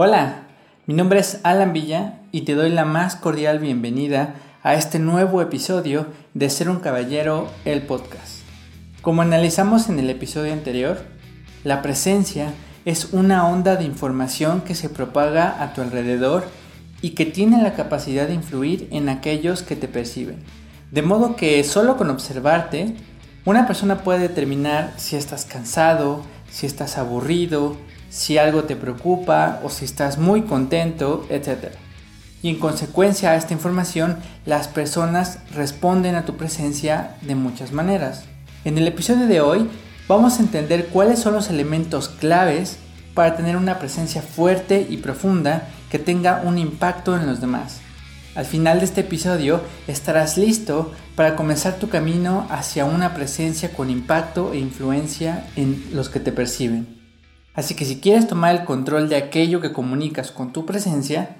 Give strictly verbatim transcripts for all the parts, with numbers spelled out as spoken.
Hola, mi nombre es Alan Villa y te doy la más cordial bienvenida a este nuevo episodio de Ser un Caballero, el podcast. Como analizamos en el episodio anterior, la presencia es una onda de información que se propaga a tu alrededor y que tiene la capacidad de influir en aquellos que te perciben. De modo que solo con observarte, una persona puede determinar si estás cansado, si estás aburrido, si algo te preocupa o si estás muy contento, etcétera. Y en consecuencia a esta información, las personas responden a tu presencia de muchas maneras. En el episodio de hoy vamos a entender cuáles son los elementos claves para tener una presencia fuerte y profunda que tenga un impacto en los demás. Al final de este episodio estarás listo para comenzar tu camino hacia una presencia con impacto e influencia en los que te perciben. Así que si quieres tomar el control de aquello que comunicas con tu presencia,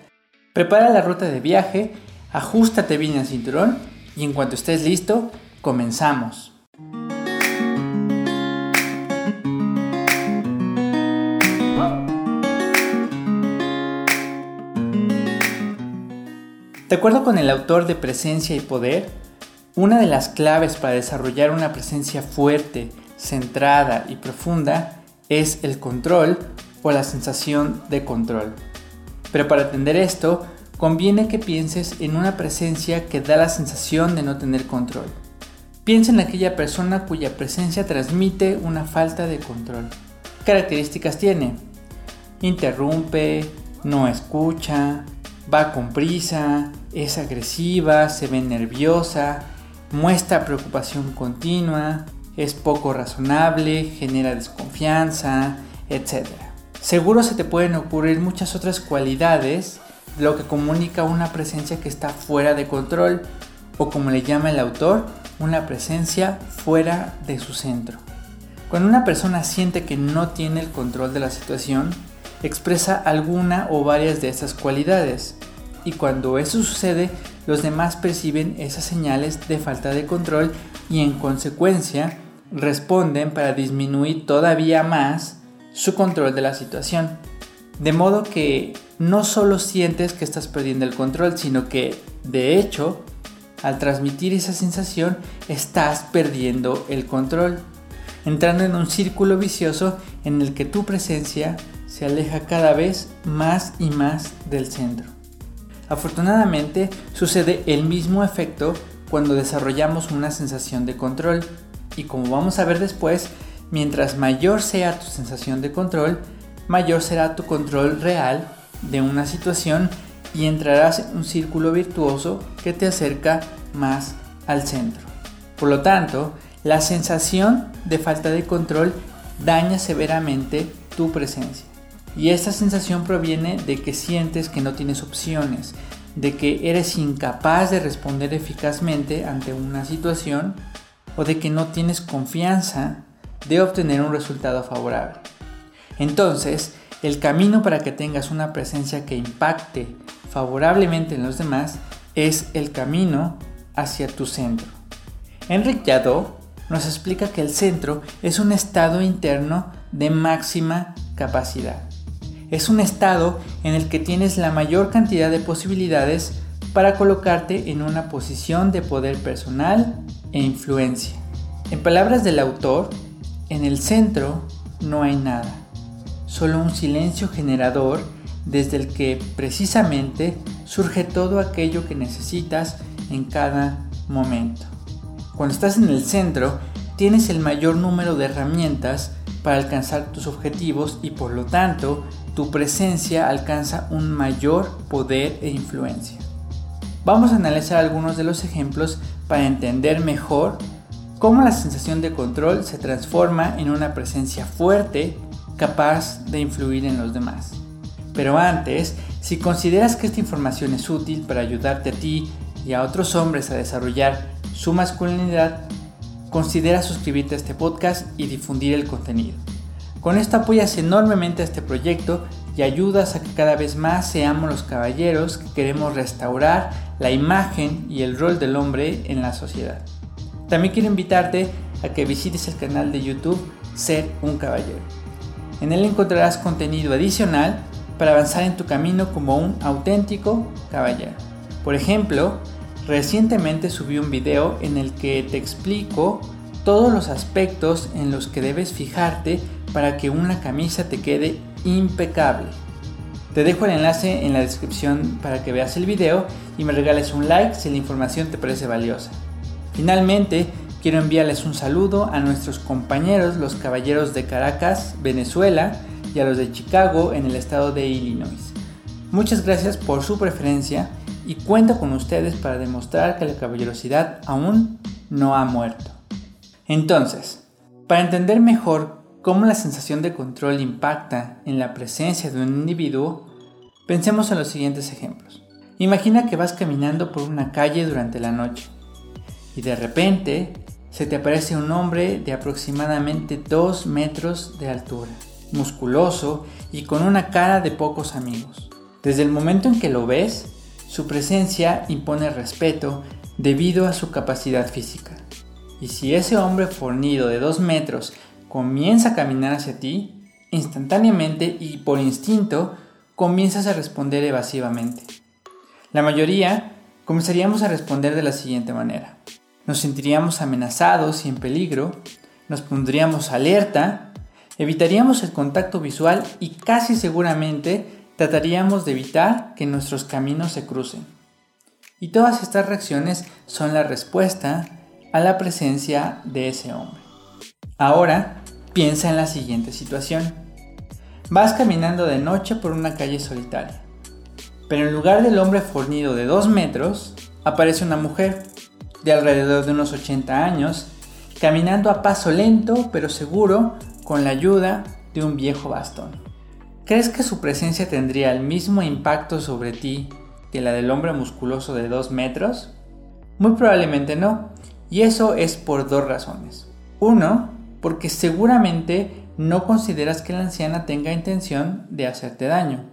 prepara la ruta de viaje, ajústate bien el cinturón y en cuanto estés listo, comenzamos. De acuerdo con el autor de Presencia y Poder, una de las claves para desarrollar una presencia fuerte, centrada y profunda es el control o la sensación de control. Pero para atender esto, conviene que pienses en una presencia que da la sensación de no tener control. Piensa en aquella persona cuya presencia transmite una falta de control. ¿Qué características tiene? Interrumpe, no escucha, va con prisa, es agresiva, se ve nerviosa, muestra preocupación continua, es poco razonable, genera desconfianza, etcétera. Seguro se te pueden ocurrir muchas otras cualidades, lo que comunica una presencia que está fuera de control, o como le llama el autor, una presencia fuera de su centro. Cuando una persona siente que no tiene el control de la situación, expresa alguna o varias de estas cualidades, y cuando eso sucede, los demás perciben esas señales de falta de control y en consecuencia responden para disminuir todavía más su control de la situación. De modo que no solo sientes que estás perdiendo el control, sino que, de hecho, al transmitir esa sensación, estás perdiendo el control, entrando en un círculo vicioso en el que tu presencia se aleja cada vez más y más del centro. Afortunadamente, sucede el mismo efecto cuando desarrollamos una sensación de control, y como vamos a ver después, mientras mayor sea tu sensación de control, mayor será tu control real de una situación y entrarás en un círculo virtuoso que te acerca más al centro. Por lo tanto, la sensación de falta de control daña severamente tu presencia, y esta sensación proviene de que sientes que no tienes opciones, de que eres incapaz de responder eficazmente ante una situación o de que no tienes confianza de obtener un resultado favorable. Entonces, el camino para que tengas una presencia que impacte favorablemente en los demás es el camino hacia tu centro. Enric Jadot nos explica que el centro es un estado interno de máxima capacidad. Es un estado en el que tienes la mayor cantidad de posibilidades para colocarte en una posición de poder personal e influencia. En palabras del autor, en el centro no hay nada, solo un silencio generador desde el que precisamente surge todo aquello que necesitas en cada momento. Cuando estás en el centro, tienes el mayor número de herramientas para alcanzar tus objetivos y, por lo tanto, tu presencia alcanza un mayor poder e influencia. Vamos a analizar algunos de los ejemplos para entender mejor cómo la sensación de control se transforma en una presencia fuerte capaz de influir en los demás. Pero antes, si consideras que esta información es útil para ayudarte a ti y a otros hombres a desarrollar su masculinidad, considera suscribirte a este podcast y difundir el contenido. Con esto apoyas enormemente a este proyecto y ayudas a que cada vez más seamos los caballeros que queremos restaurar la imagen y el rol del hombre en la sociedad. También quiero invitarte a que visites el canal de YouTube Ser un Caballero. En él encontrarás contenido adicional para avanzar en tu camino como un auténtico caballero. Por ejemplo, recientemente subí un video en el que te explico todos los aspectos en los que debes fijarte para que una camisa te quede impecable. Te dejo el enlace en la descripción para que veas el video y me regales un like si la información te parece valiosa. Finalmente, quiero enviarles un saludo a nuestros compañeros los caballeros de Caracas, Venezuela, y a los de Chicago en el estado de Illinois. Muchas gracias por su preferencia y cuento con ustedes para demostrar que la caballerosidad aún no ha muerto. Entonces, para entender mejor cómo la sensación de control impacta en la presencia de un individuo, pensemos en los siguientes ejemplos. Imagina que vas caminando por una calle durante la noche y de repente se te aparece un hombre de aproximadamente dos metros de altura, musculoso y con una cara de pocos amigos. Desde el momento en que lo ves, su presencia impone respeto debido a su capacidad física. Y si ese hombre fornido de dos metros comienza a caminar hacia ti, instantáneamente y por instinto comienzas a responder evasivamente. La mayoría comenzaríamos a responder de la siguiente manera. Nos sentiríamos amenazados y en peligro, nos pondríamos alerta, evitaríamos el contacto visual y casi seguramente trataríamos de evitar que nuestros caminos se crucen. Y todas estas reacciones son la respuesta a la presencia de ese hombre. Ahora piensa en la siguiente situación. Vas caminando de noche por una calle solitaria, pero en lugar del hombre fornido de dos metros, aparece una mujer de alrededor de unos ochenta años, caminando a paso lento pero seguro con la ayuda de un viejo bastón. ¿Crees que su presencia tendría el mismo impacto sobre ti que la del hombre musculoso de dos metros? Muy probablemente no, y eso es por dos razones. Uno, porque seguramente no consideras que la anciana tenga intención de hacerte daño.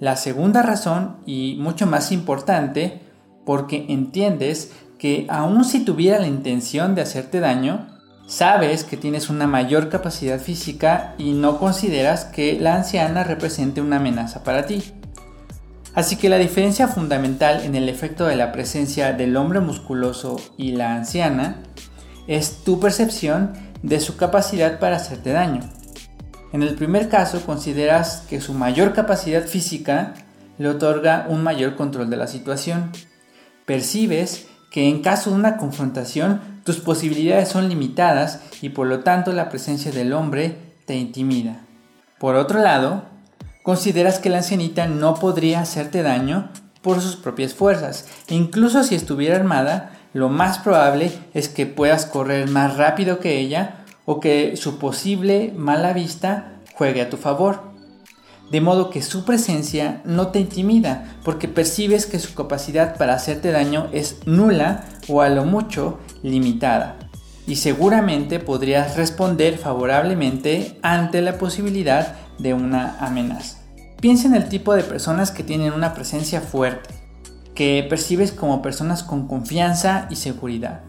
La segunda razón, y mucho más importante, porque entiendes que aun si tuviera la intención de hacerte daño, sabes que tienes una mayor capacidad física y no consideras que la anciana represente una amenaza para ti. Así que la diferencia fundamental en el efecto de la presencia del hombre musculoso y la anciana es tu percepción de su capacidad para hacerte daño. En el primer caso, consideras que su mayor capacidad física le otorga un mayor control de la situación. Percibes que en caso de una confrontación tus posibilidades son limitadas y por lo tanto la presencia del hombre te intimida. Por otro lado, consideras que la ancianita no podría hacerte daño por sus propias fuerzas. E incluso si estuviera armada, lo más probable es que puedas correr más rápido que ella o que su posible mala vista juegue a tu favor. De modo que su presencia no te intimida porque percibes que su capacidad para hacerte daño es nula o a lo mucho limitada, y seguramente podrías responder favorablemente ante la posibilidad de una amenaza. Piensa en el tipo de personas que tienen una presencia fuerte, que percibes como personas con confianza y seguridad.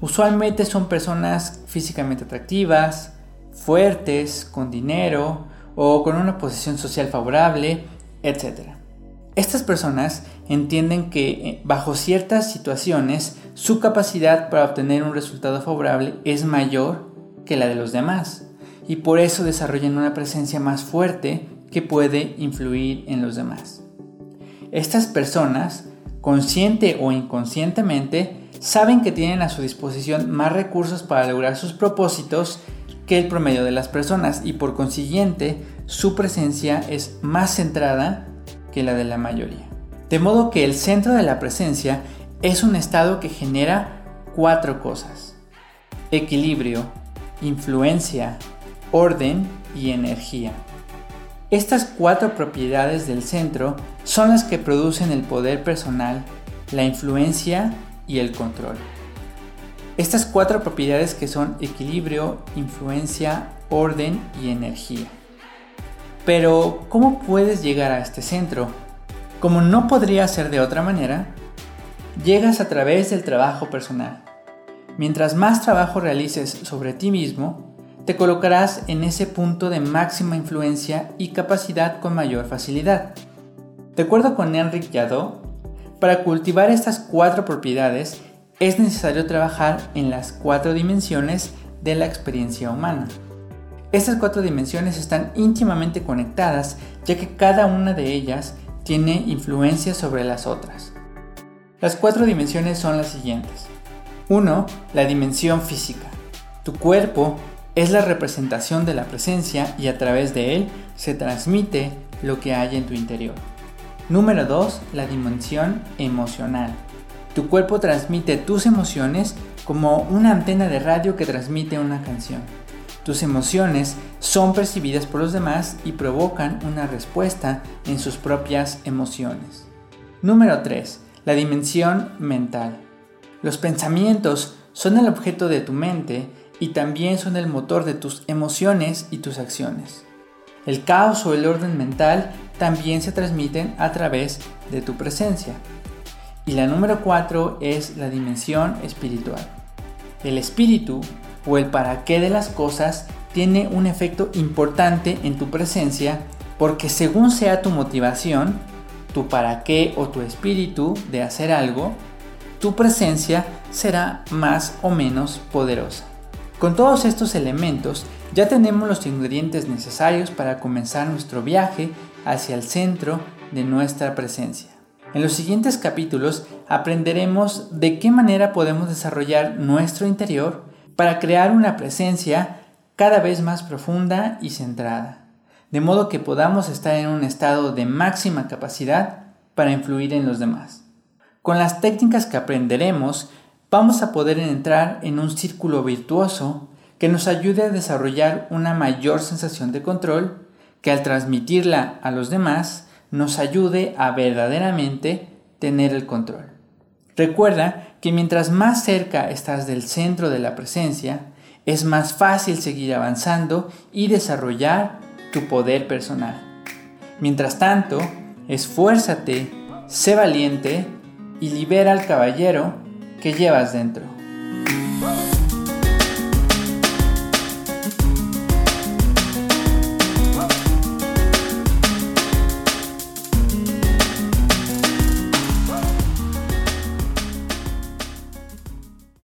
Usualmente son personas físicamente atractivas, fuertes, con dinero o con una posición social favorable, etcétera. Estas personas entienden que bajo ciertas situaciones su capacidad para obtener un resultado favorable es mayor que la de los demás y por eso desarrollan una presencia más fuerte que puede influir en los demás. Estas personas, consciente o inconscientemente, saben que tienen a su disposición más recursos para lograr sus propósitos que el promedio de las personas y por consiguiente su presencia es más centrada que la de la mayoría. De modo que el centro de la presencia es un estado que genera cuatro cosas: equilibrio, influencia, orden y energía. Estas cuatro propiedades del centro son las que producen el poder personal, la influencia y el control. Estas cuatro propiedades que son equilibrio, influencia, orden y energía. Pero, ¿cómo puedes llegar a este centro? Como no podría ser de otra manera, llegas a través del trabajo personal. Mientras más trabajo realices sobre ti mismo, te colocarás en ese punto de máxima influencia y capacidad con mayor facilidad. De acuerdo con Enric Jadot, para cultivar estas cuatro propiedades es necesario trabajar en las cuatro dimensiones de la experiencia humana. Estas cuatro dimensiones están íntimamente conectadas, ya que cada una de ellas tiene influencia sobre las otras. Las cuatro dimensiones son las siguientes. uno. La dimensión física. Tu cuerpo es la representación de la presencia y a través de él se transmite lo que hay en tu interior. Número dos. La dimensión emocional. Tu cuerpo transmite tus emociones como una antena de radio que transmite una canción. Tus emociones son percibidas por los demás y provocan una respuesta en sus propias emociones. Número tres. La dimensión mental. Los pensamientos son el objeto de tu mente y también son el motor de tus emociones y tus acciones. El caos o el orden mental también se transmiten a través de tu presencia. Y la número cuatro es la dimensión espiritual. El espíritu o el para qué de las cosas tiene un efecto importante en tu presencia porque según sea tu motivación, tu para qué o tu espíritu de hacer algo, tu presencia será más o menos poderosa. Con todos estos elementos ya tenemos los ingredientes necesarios para comenzar nuestro viaje hacia el centro de nuestra presencia. En los siguientes capítulos aprenderemos de qué manera podemos desarrollar nuestro interior para crear una presencia cada vez más profunda y centrada, de modo que podamos estar en un estado de máxima capacidad para influir en los demás. Con las técnicas que aprenderemos, vamos a poder entrar en un círculo virtuoso que nos ayude a desarrollar una mayor sensación de control, que al transmitirla a los demás nos ayude a verdaderamente tener el control. Recuerda que mientras más cerca estás del centro de la presencia, es más fácil seguir avanzando y desarrollar tu poder personal. Mientras tanto, esfuérzate, sé valiente y libera al caballero que llevas dentro.